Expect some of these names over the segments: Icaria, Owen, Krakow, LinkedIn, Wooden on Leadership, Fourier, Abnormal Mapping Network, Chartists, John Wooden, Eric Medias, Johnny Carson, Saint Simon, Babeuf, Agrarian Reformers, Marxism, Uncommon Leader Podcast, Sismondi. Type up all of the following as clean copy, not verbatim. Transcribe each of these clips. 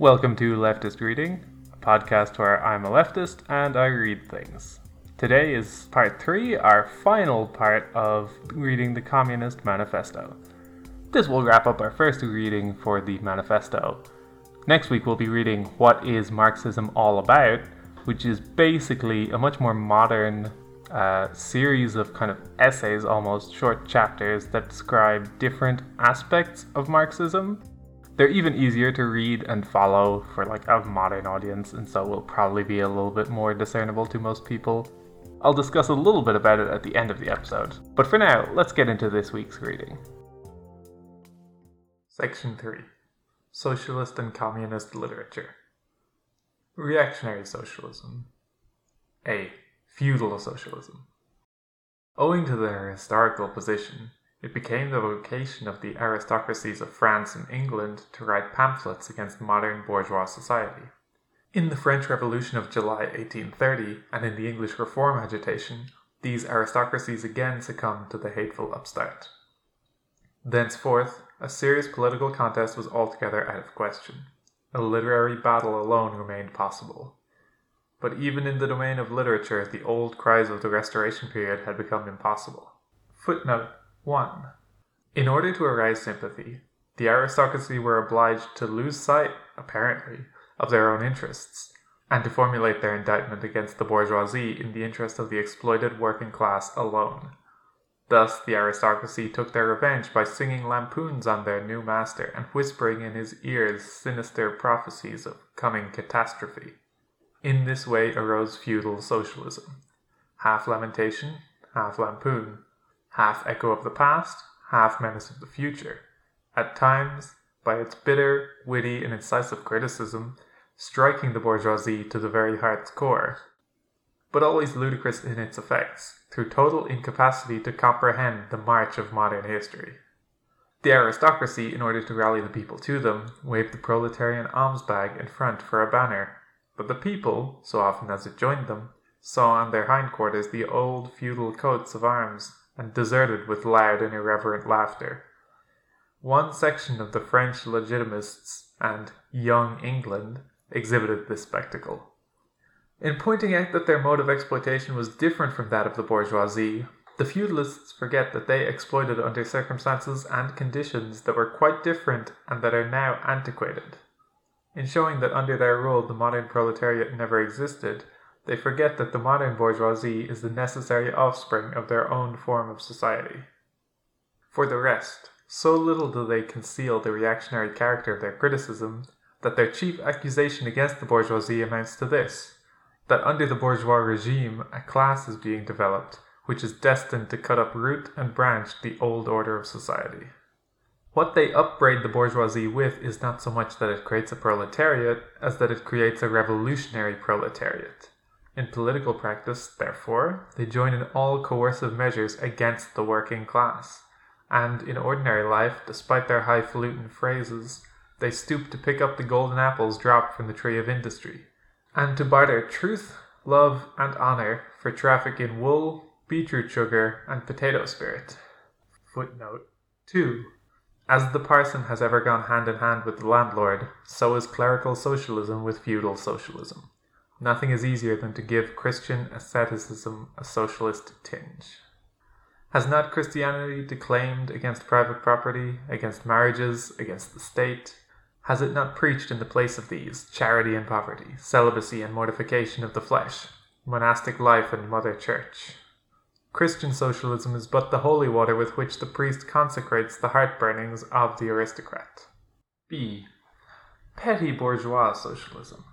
Welcome to Leftist Reading, a podcast where I'm a leftist and I read things. Today is part 3, our final part of reading the Communist Manifesto. This will wrap up our first reading for the manifesto. Next week we'll be reading What is Marxism All About?, which is basically a much more modern series of kind of essays, almost short chapters that describe different aspects of Marxism. They're even easier to read and follow for like a modern audience, and so will probably be a little bit more discernible to most people. I'll discuss a little bit about it at the end of the episode, but for now, let's get into this week's reading. Section 3. Socialist and Communist Literature. Reactionary Socialism. A. Feudal Socialism. Owing to their historical position, it became the vocation of the aristocracies of France and England to write pamphlets against modern bourgeois society. In the French Revolution of July 1830 and in the English Reform agitation, these aristocracies again succumbed to the hateful upstart. Thenceforth, a serious political contest was altogether out of question. A literary battle alone remained possible. But even in the domain of literature, the old cries of the Restoration period had become impossible. Footnote 1. In order to arouse sympathy, the aristocracy were obliged to lose sight, apparently, of their own interests, and to formulate their indictment against the bourgeoisie in the interest of the exploited working class alone. Thus, the aristocracy took their revenge by singing lampoons on their new master and whispering in his ears sinister prophecies of coming catastrophe. In this way arose feudal socialism. Half lamentation, half lampoon. Half echo of the past, half menace of the future. At times, by its bitter, witty, and incisive criticism, striking the bourgeoisie to the very heart's core, but always ludicrous in its effects, through total incapacity to comprehend the march of modern history. The aristocracy, in order to rally the people to them, waved the proletarian alms bag in front for a banner, but the people, so often as it joined them, saw on their hindquarters the old feudal coats of arms, and deserted with loud and irreverent laughter. One section of the French Legitimists and Young England exhibited this spectacle. In pointing out that their mode of exploitation was different from that of the bourgeoisie, the feudalists forget that they exploited under circumstances and conditions that were quite different and that are now antiquated. In showing that under their rule the modern proletariat never existed, they forget that the modern bourgeoisie is the necessary offspring of their own form of society. For the rest, so little do they conceal the reactionary character of their criticism that their chief accusation against the bourgeoisie amounts to this, that under the bourgeois regime a class is being developed which is destined to cut up root and branch the old order of society. What they upbraid the bourgeoisie with is not so much that it creates a proletariat as that it creates a revolutionary proletariat. In political practice, therefore, they join in all coercive measures against the working class, and in ordinary life, despite their highfalutin phrases, they stoop to pick up the golden apples dropped from the tree of industry, and to barter truth, love, and honor for traffic in wool, beetroot sugar, and potato spirit. Footnote 2. As the parson has ever gone hand in hand with the landlord, so is clerical socialism with feudal socialism. Nothing is easier than to give Christian asceticism a socialist tinge. Has not Christianity declaimed against private property, against marriages, against the state? Has it not preached in the place of these charity and poverty, celibacy and mortification of the flesh, monastic life and Mother Church? Christian socialism is but the holy water with which the priest consecrates the heart-burnings of the aristocrat. B. Petty bourgeois socialism.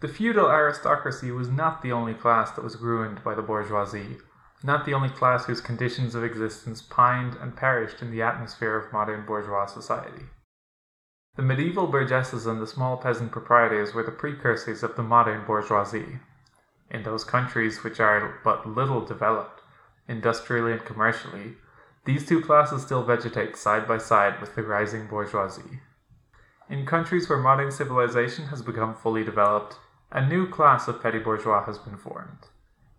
The feudal aristocracy was not the only class that was ruined by the bourgeoisie, not the only class whose conditions of existence pined and perished in the atmosphere of modern bourgeois society. The medieval burgesses and the small peasant proprietors were the precursors of the modern bourgeoisie. In those countries which are but little developed, industrially and commercially, these two classes still vegetate side by side with the rising bourgeoisie. In countries where modern civilization has become fully developed, a new class of petty bourgeois has been formed,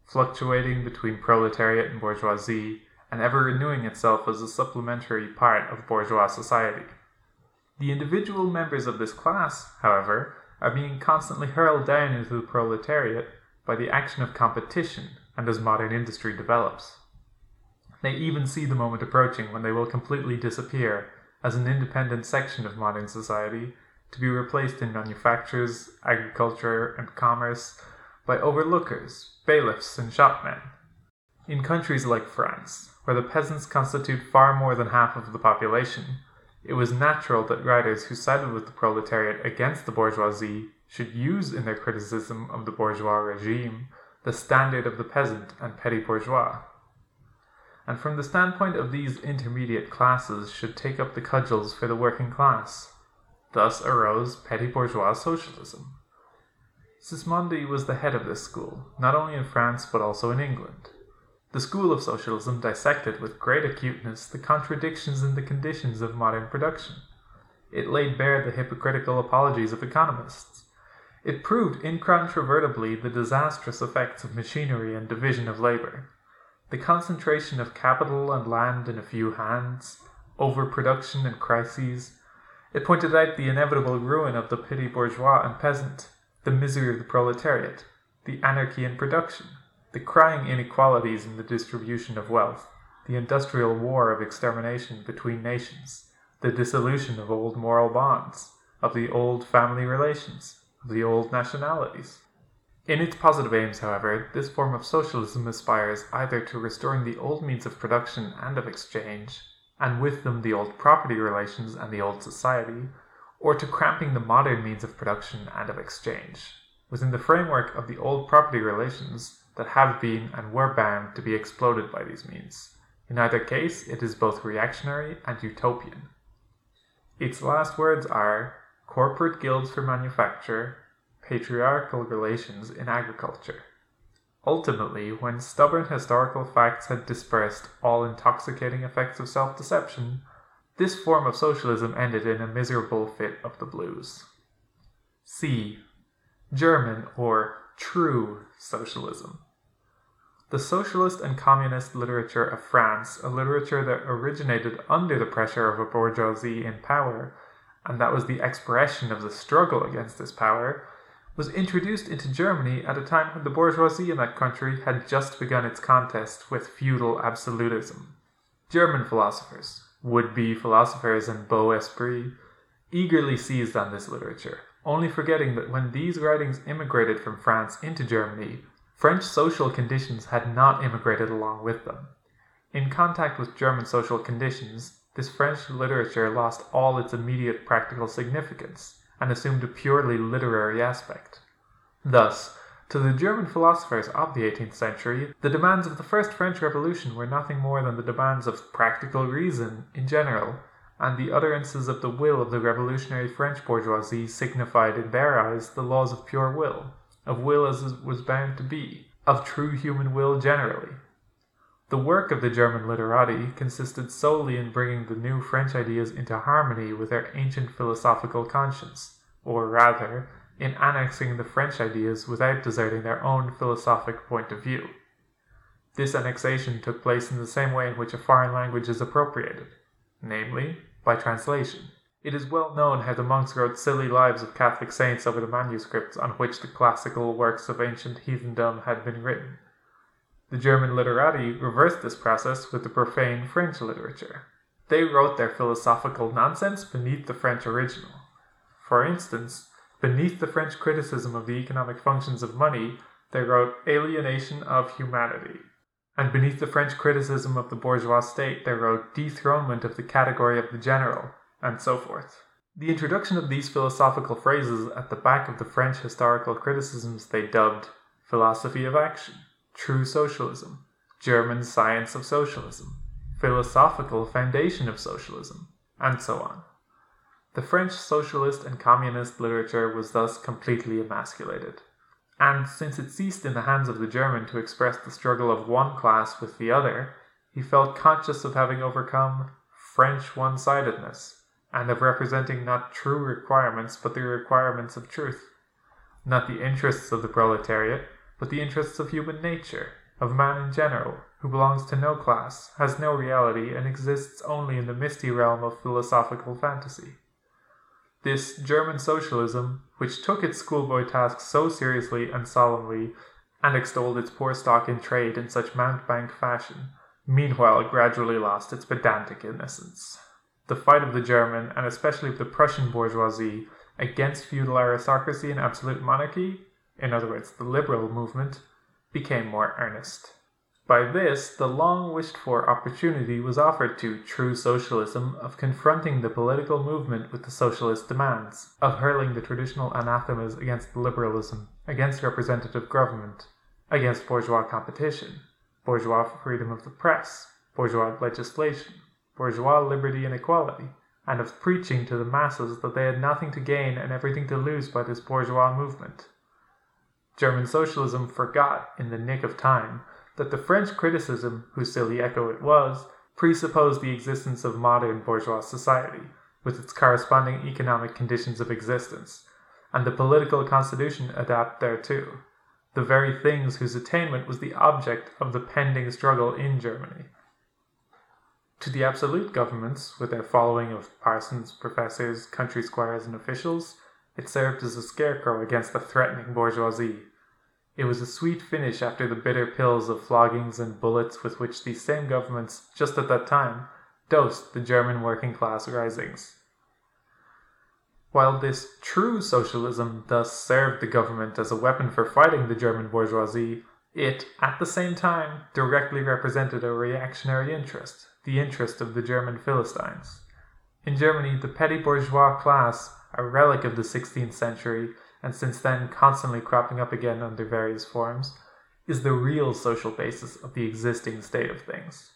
fluctuating between proletariat and bourgeoisie, and ever renewing itself as a supplementary part of bourgeois society. The individual members of this class, however, are being constantly hurled down into the proletariat by the action of competition and as modern industry develops. They even see the moment approaching when they will completely disappear as an independent section of modern society to be replaced in manufactures, agriculture, and commerce by overlookers, bailiffs, and shopmen. In countries like France, where the peasants constitute far more than half of the population, it was natural that writers who sided with the proletariat against the bourgeoisie should use in their criticism of the bourgeois regime the standard of the peasant and petty bourgeois. And from the standpoint of these intermediate classes should take up the cudgels for the working class. Thus arose petty bourgeois socialism. Sismondi was the head of this school, not only in France but also in England. The school of socialism dissected with great acuteness the contradictions in the conditions of modern production. It laid bare the hypocritical apologies of economists. It proved incontrovertibly the disastrous effects of machinery and division of labor, the concentration of capital and land in a few hands, overproduction and crises. It pointed out the inevitable ruin of the petty bourgeois and peasant, the misery of the proletariat, the anarchy in production, the crying inequalities in the distribution of wealth, the industrial war of extermination between nations, the dissolution of old moral bonds, of the old family relations, of the old nationalities. In its positive aims, however, this form of socialism aspires either to restoring the old means of production and of exchange, and with them the old property relations and the old society, or to cramping the modern means of production and of exchange, within the framework of the old property relations that have been and were bound to be exploded by these means. In either case, it is both reactionary and utopian. Its last words are corporate guilds for manufacture, patriarchal relations in agriculture. Ultimately, when stubborn historical facts had dispersed all intoxicating effects of self-deception, this form of socialism ended in a miserable fit of the blues. C. German or True Socialism. The socialist and communist literature of France, a literature that originated under the pressure of a bourgeoisie in power, and that was the expression of the struggle against this power, was introduced into Germany at a time when the bourgeoisie in that country had just begun its contest with feudal absolutism. German philosophers, would-be philosophers and beaux esprits, eagerly seized on this literature, only forgetting that when these writings immigrated from France into Germany, French social conditions had not immigrated along with them. In contact with German social conditions, this French literature lost all its immediate practical significance and assumed a purely literary aspect. Thus, to the German philosophers of the 18th century, the demands of the First French Revolution were nothing more than the demands of practical reason in general, and the utterances of the will of the revolutionary French bourgeoisie signified in their eyes the laws of pure will, of will as it was bound to be, of true human will generally. The work of the German literati consisted solely in bringing the new French ideas into harmony with their ancient philosophical conscience, or rather, in annexing the French ideas without deserting their own philosophic point of view. This annexation took place in the same way in which a foreign language is appropriated, namely, by translation. It is well known how the monks wrote silly lives of Catholic saints over the manuscripts on which the classical works of ancient heathendom had been written. The German literati reversed this process with the profane French literature. They wrote their philosophical nonsense beneath the French original. For instance, beneath the French criticism of the economic functions of money, they wrote alienation of humanity. And beneath the French criticism of the bourgeois state, they wrote dethronement of the category of the general, and so forth. The introduction of these philosophical phrases at the back of the French historical criticisms they dubbed philosophy of action, true socialism, German science of socialism, philosophical foundation of socialism, and so on. The French socialist and communist literature was thus completely emasculated. And since it ceased in the hands of the German to express the struggle of one class with the other, he felt conscious of having overcome French one-sidedness, and of representing not true requirements but the requirements of truth, not the interests of the proletariat, but the interests of human nature, of man in general, who belongs to no class, has no reality, and exists only in the misty realm of philosophical fantasy. This German socialism, which took its schoolboy tasks so seriously and solemnly, and extolled its poor stock in trade in such mountebank fashion, meanwhile gradually lost its pedantic innocence. The fight of the German, and especially of the Prussian bourgeoisie, against feudal aristocracy and absolute monarchy, in other words, the liberal movement, became more earnest. By this, the long-wished-for opportunity was offered to true socialism of confronting the political movement with the socialist demands, of hurling the traditional anathemas against liberalism, against representative government, against bourgeois competition, bourgeois freedom of the press, bourgeois legislation, bourgeois liberty and equality, and of preaching to the masses that they had nothing to gain and everything to lose by this bourgeois movement. German socialism forgot, in the nick of time, that the French criticism, whose silly echo it was, presupposed the existence of modern bourgeois society, with its corresponding economic conditions of existence, and the political constitution adapt thereto, the very things whose attainment was the object of the pending struggle in Germany. To the absolute governments, with their following of parsons, professors, country squires, and officials, it served as a scarecrow against the threatening bourgeoisie. It was a sweet finish after the bitter pills of floggings and bullets with which these same governments, just at that time, dosed the German working-class risings. While this true socialism thus served the government as a weapon for fighting the German bourgeoisie, it, at the same time, directly represented a reactionary interest, the interest of the German Philistines. In Germany, the petty bourgeois class, a relic of the 16th century, and since then constantly cropping up again under various forms, is the real social basis of the existing state of things.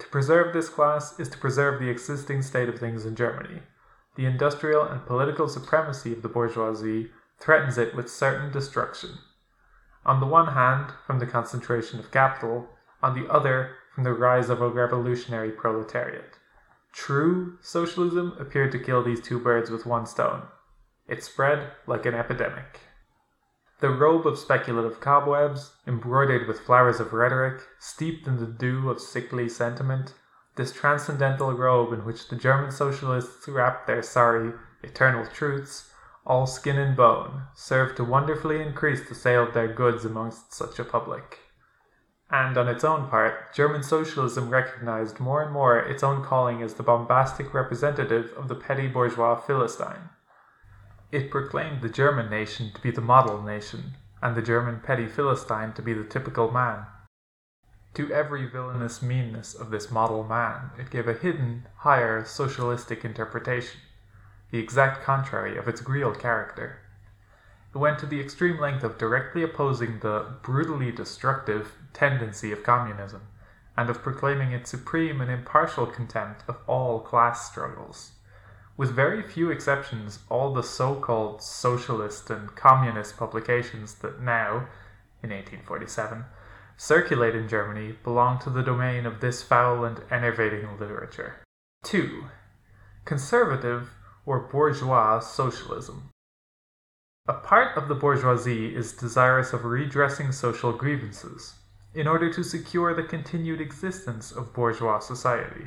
To preserve this class is to preserve the existing state of things in Germany. The industrial and political supremacy of the bourgeoisie threatens it with certain destruction. On the one hand, from the concentration of capital, on the other, from the rise of a revolutionary proletariat. True socialism appeared to kill these two birds with one stone. It spread like an epidemic. The robe of speculative cobwebs, embroidered with flowers of rhetoric, steeped in the dew of sickly sentiment, this transcendental robe in which the German socialists wrapped their sorry, eternal truths, all skin and bone, served to wonderfully increase the sale of their goods amongst such a public. And on its own part, German socialism recognized more and more its own calling as the bombastic representative of the petty bourgeois Philistine. It proclaimed the German nation to be the model nation, and the German petty Philistine to be the typical man. To every villainous meanness of this model man, it gave a hidden, higher, socialistic interpretation, the exact contrary of its real character. It went to the extreme length of directly opposing the brutally destructive tendency of communism, and of proclaiming its supreme and impartial contempt of all class struggles. With very few exceptions, all the so-called socialist and communist publications that now, in 1847, circulate in Germany belong to the domain of this foul and enervating literature. 2. Conservative or bourgeois socialism. A part of the bourgeoisie is desirous of redressing social grievances, in order to secure the continued existence of bourgeois society.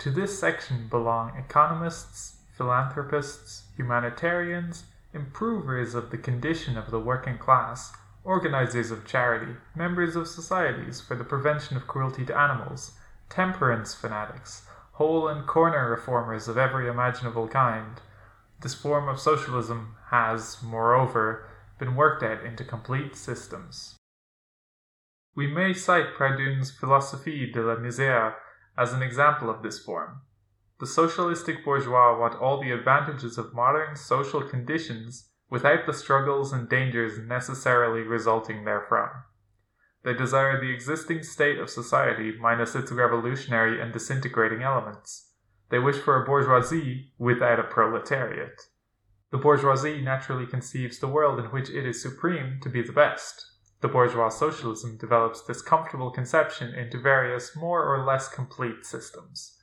To this section belong economists, philanthropists, humanitarians, improvers of the condition of the working class, organizers of charity, members of societies for the prevention of cruelty to animals, temperance fanatics, hole and corner reformers of every imaginable kind. This form of socialism has, moreover, been worked out into complete systems. We may cite Proudhon's Philosophie de la Misère as an example of this form. The socialistic bourgeois want all the advantages of modern social conditions without the struggles and dangers necessarily resulting therefrom. They desire the existing state of society minus its revolutionary and disintegrating elements. They wish for a bourgeoisie without a proletariat. The bourgeoisie naturally conceives the world in which it is supreme to be the best. The bourgeois socialism develops this comfortable conception into various more or less complete systems.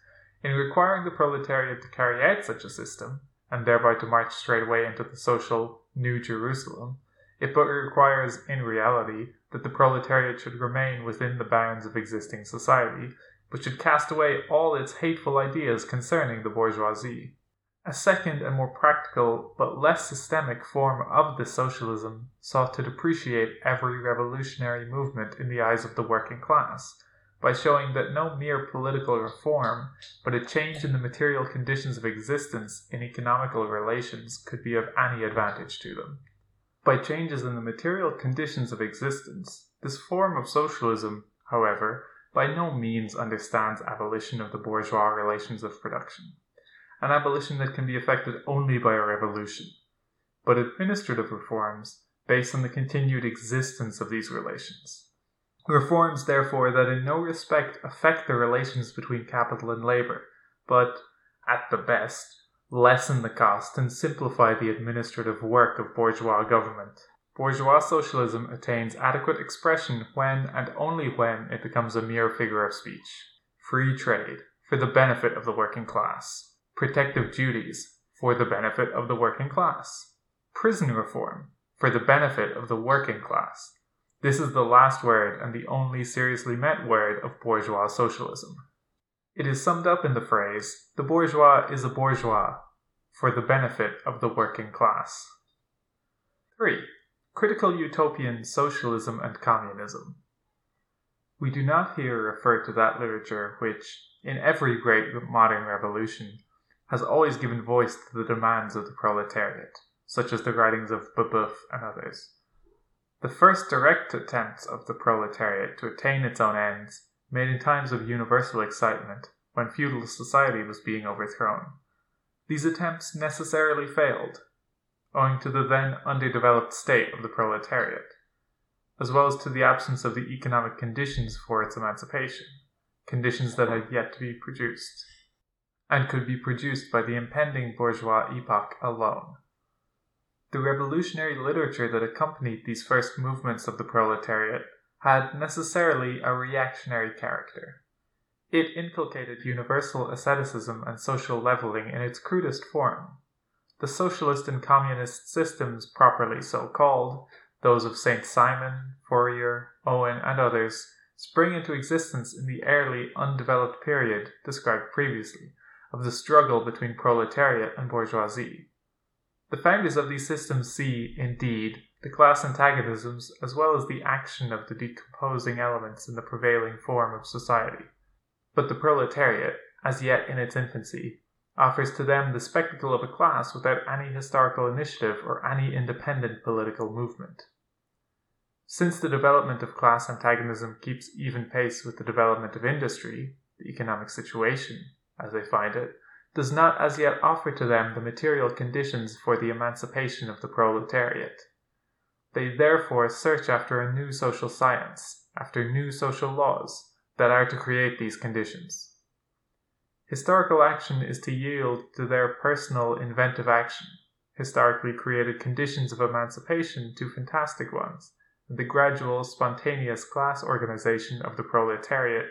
In requiring the proletariat to carry out such a system, and thereby to march straightway into the social New Jerusalem, it but requires, in reality, that the proletariat should remain within the bounds of existing society, but should cast away all its hateful ideas concerning the bourgeoisie. A second and more practical but less systemic form of this socialism sought to depreciate every revolutionary movement in the eyes of the working class by showing that no mere political reform, but a change in the material conditions of existence in economical relations could be of any advantage to them. By changes in the material conditions of existence, this form of socialism, however, by no means understands abolition of the bourgeois relations of production, an abolition that can be effected only by a revolution, but administrative reforms based on the continued existence of these relations. Reforms, therefore, that in no respect affect the relations between capital and labor, but, at the best, lessen the cost and simplify the administrative work of bourgeois government. Bourgeois socialism attains adequate expression when and only when it becomes a mere figure of speech. Free trade, for the benefit of the working class. Protective duties, for the benefit of the working class. Prison reform, for the benefit of the working class. This is the last word and the only seriously meant word of bourgeois socialism. It is summed up in the phrase, "The bourgeois is a bourgeois, for the benefit of the working class." 3. Critical Utopian Socialism and Communism. We do not here refer to that literature which, in every great modern revolution, has always given voice to the demands of the proletariat, such as the writings of Babeuf and others. The first direct attempts of the proletariat to attain its own ends, made in times of universal excitement, when feudal society was being overthrown. These attempts necessarily failed, owing to the then underdeveloped state of the proletariat, as well as to the absence of the economic conditions for its emancipation, conditions that had yet to be produced, and could be produced by the impending bourgeois epoch alone. The revolutionary literature that accompanied these first movements of the proletariat had necessarily a reactionary character. It inculcated universal asceticism and social leveling in its crudest form. The socialist and communist systems properly so called, those of Saint Simon, Fourier, Owen, and others, spring into existence in the early, undeveloped period described previously, of the struggle between proletariat and bourgeoisie. The founders of these systems see, indeed, the class antagonisms as well as the action of the decomposing elements in the prevailing form of society. But the proletariat, as yet in its infancy, offers to them the spectacle of a class without any historical initiative or any independent political movement. Since the development of class antagonism keeps even pace with the development of industry, the economic situation, as they find it, does not as yet offer to them the material conditions for the emancipation of the proletariat. They therefore search after a new social science, after new social laws that are to create these conditions. Historical action is to yield to their personal inventive action, historically created conditions of emancipation to fantastic ones, and the gradual, spontaneous class organization of the proletariat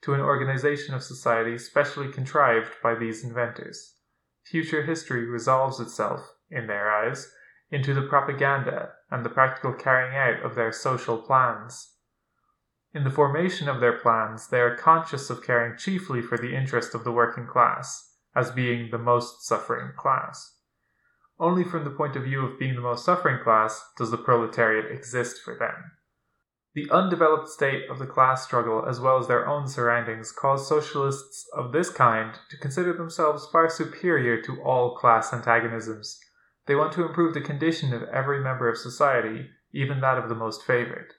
to an organization of society specially contrived by these inventors. Future history resolves itself, in their eyes, into the propaganda and the practical carrying out of their social plans. In the formation of their plans, they are conscious of caring chiefly for the interest of the working class, as being the most suffering class. Only from the point of view of being the most suffering class does the proletariat exist for them. The undeveloped state of the class struggle as well as their own surroundings cause socialists of this kind to consider themselves far superior to all class antagonisms. They want to improve the condition of every member of society, even that of the most favored.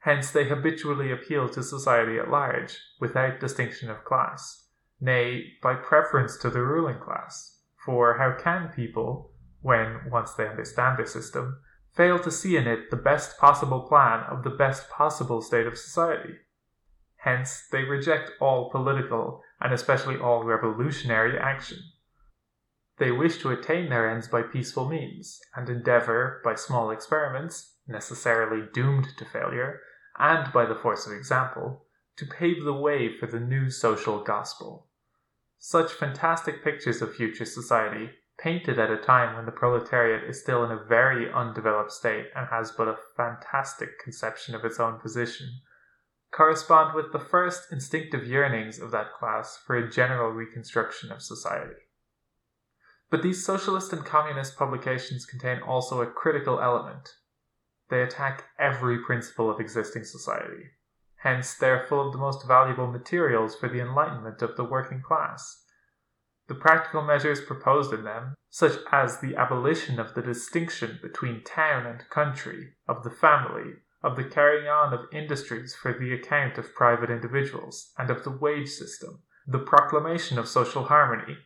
Hence they habitually appeal to society at large, without distinction of class, nay, by preference to the ruling class. For how can people, when once they understand their system, fail to see in it the best possible plan of the best possible state of society? Hence they reject all political, and especially all revolutionary, action. They wish to attain their ends by peaceful means, and endeavour, by small experiments, necessarily doomed to failure, and by the force of example, to pave the way for the new social gospel. Such fantastic pictures of future society, painted at a time when the proletariat is still in a very undeveloped state and has but a fantastic conception of its own position, correspond with the first instinctive yearnings of that class for a general reconstruction of society. But these socialist and communist publications contain also a critical element. They attack every principle of existing society. Hence, they are full of the most valuable materials for the enlightenment of the working class. The practical measures proposed in them, such as the abolition of the distinction between town and country, of the family, of the carrying on of industries for the account of private individuals, and of the wage system, the proclamation of social harmony,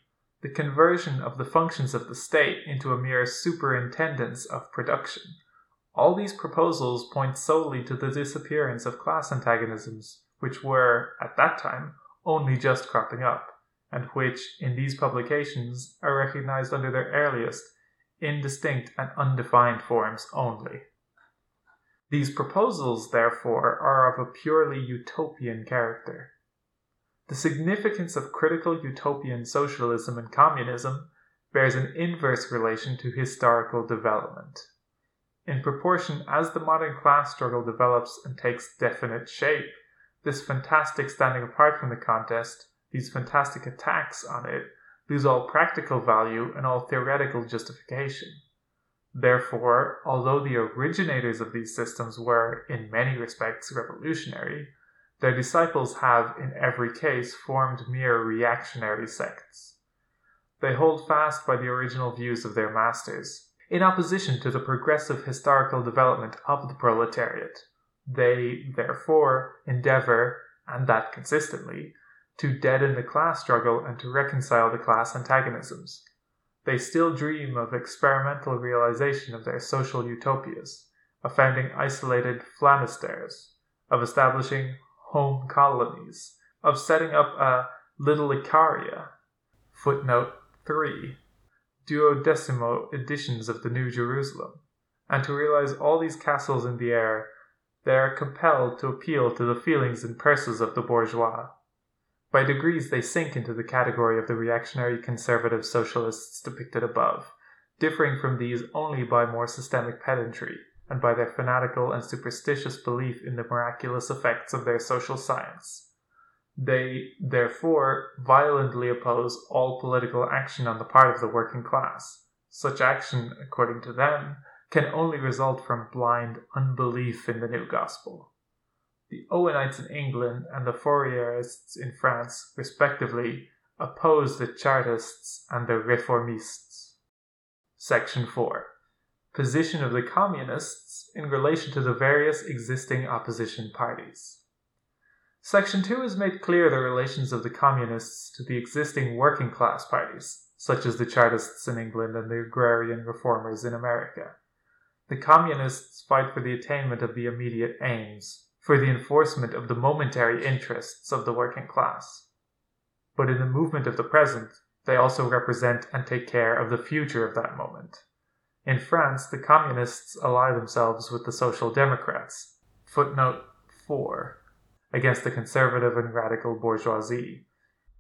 the conversion of the functions of the state into a mere superintendence of production. All these proposals point solely to the disappearance of class antagonisms, which were, at that time, only just cropping up, and which, in these publications, are recognized under their earliest, indistinct and undefined forms only. These proposals, therefore, are of a purely utopian character. The significance of critical utopian socialism and communism bears an inverse relation to historical development. In proportion as the modern class struggle develops and takes definite shape, this fantastic standing apart from the contest, these fantastic attacks on it, lose all practical value and all theoretical justification. Therefore, although the originators of these systems were, in many respects, revolutionary, their disciples have, in every case, formed mere reactionary sects. They hold fast by the original views of their masters, in opposition to the progressive historical development of the proletariat. They, therefore, endeavor, and that consistently, to deaden the class struggle and to reconcile the class antagonisms. They still dream of experimental realization of their social utopias, of founding isolated flamisters, of establishing home colonies, of setting up a little Icaria, footnote 3, duodecimo editions of the New Jerusalem, and to realize all these castles in the air, they are compelled to appeal to the feelings and purses of the bourgeois. By degrees they sink into the category of the reactionary conservative socialists depicted above, differing from these only by more systemic pedantry, and by their fanatical and superstitious belief in the miraculous effects of their social science. They, therefore, violently oppose all political action on the part of the working class. Such action, according to them, can only result from blind unbelief in the new gospel. The Owenites in England and the Fourierists in France, respectively, opposed the Chartists and the Reformists. Section 4. Position of the Communists in relation to the various existing opposition parties. Section 2 has made clear the relations of the Communists to the existing working class parties, such as the Chartists in England and the Agrarian Reformers in America. The Communists fight for the attainment of the immediate aims, for the enforcement of the momentary interests of the working class. But in the movement of the present, they also represent and take care of the future of that moment. In France, the communists ally themselves with the social democrats, footnote 4, against the conservative and radical bourgeoisie,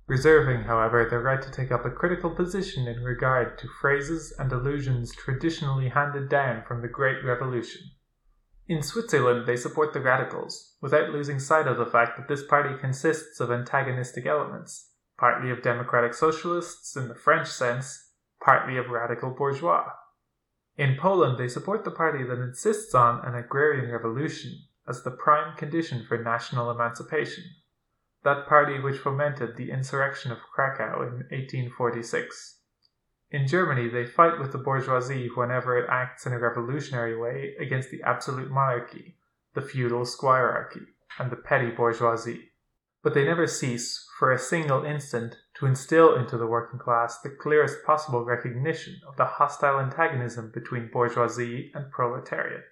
reserving, however, the right to take up a critical position in regard to phrases and allusions traditionally handed down from the Great Revolution. In Switzerland, they support the radicals, without losing sight of the fact that this party consists of antagonistic elements, partly of democratic socialists in the French sense, partly of radical bourgeois. In Poland, they support the party that insists on an agrarian revolution as the prime condition for national emancipation, that party which fomented the insurrection of Krakow in 1846. In Germany, they fight with the bourgeoisie whenever it acts in a revolutionary way against the absolute monarchy, the feudal squirearchy, and the petty bourgeoisie. But they never cease, for a single instant, to instill into the working class the clearest possible recognition of the hostile antagonism between bourgeoisie and proletariat,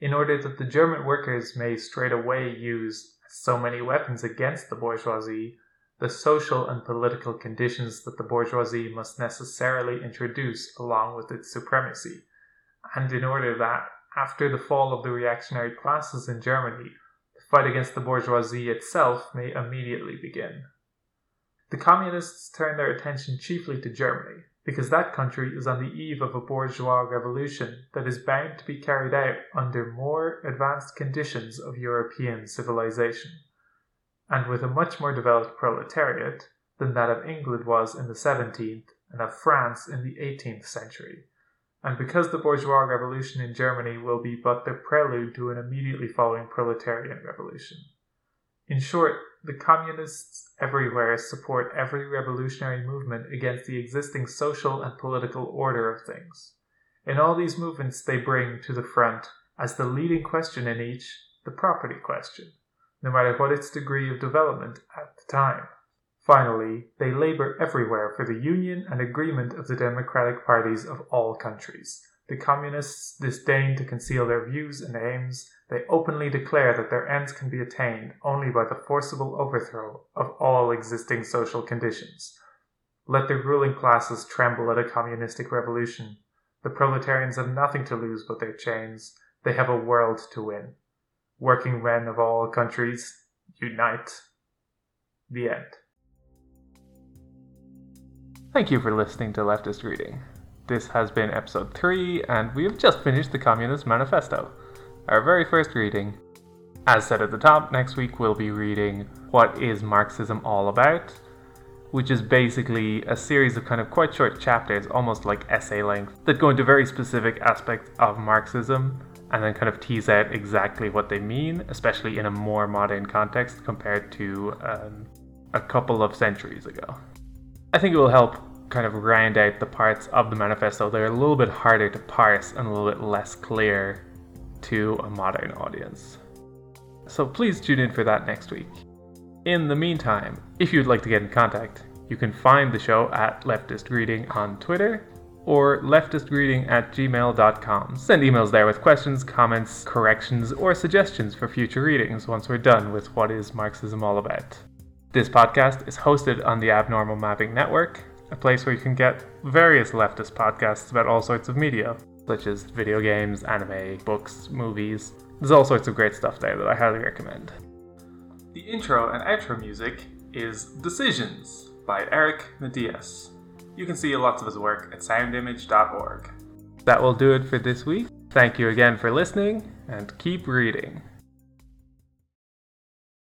in order that the German workers may straightaway use, as so many weapons against the bourgeoisie, the social and political conditions that the bourgeoisie must necessarily introduce along with its supremacy, and in order that, after the fall of the reactionary classes in Germany, the fight against the bourgeoisie itself may immediately begin. The communists turn their attention chiefly to Germany, because that country is on the eve of a bourgeois revolution that is bound to be carried out under more advanced conditions of European civilization, and with a much more developed proletariat than that of England was in the 17th and of France in the 18th century, and because the bourgeois revolution in Germany will be but the prelude to an immediately following proletarian revolution. In short, the communists everywhere support every revolutionary movement against the existing social and political order of things. In all these movements they bring to the front, as the leading question in each, the property question, no matter what its degree of development at the time. Finally, they labor everywhere for the union and agreement of the democratic parties of all countries. The communists disdain to conceal their views and aims. They openly declare that their ends can be attained only by the forcible overthrow of all existing social conditions. Let the ruling classes tremble at a communistic revolution. The proletarians have nothing to lose but their chains. They have a world to win. Working men of all countries, unite. The end. Thank you for listening to Leftist Reading. This has been episode 3, and we have just finished the Communist Manifesto, our very first reading. As said at the top, next week we'll be reading What is Marxism All About?, which is basically a series of kind of quite short chapters, almost like essay length, that go into very specific aspects of Marxism, and then kind of tease out exactly what they mean, especially in a more modern context compared to a couple of centuries ago. I think it will help kind of round out the parts of the manifesto that are a little bit harder to parse and a little bit less clear to a modern audience. So please tune in for that next week. In the meantime, if you'd like to get in contact, you can find the show at Leftist Reading on Twitter or leftistreading@gmail.com. Send emails there with questions, comments, corrections, or suggestions for future readings once we're done with What is Marxism All About? This podcast is hosted on the Abnormal Mapping Network, a place where you can get various leftist podcasts about all sorts of media, such as video games, anime, books, movies. There's all sorts of great stuff there that I highly recommend. The intro and outro music is Decisions by Eric Medias. You can see lots of his work at soundimage.org. That will do it for this week. Thank you again for listening, and keep reading.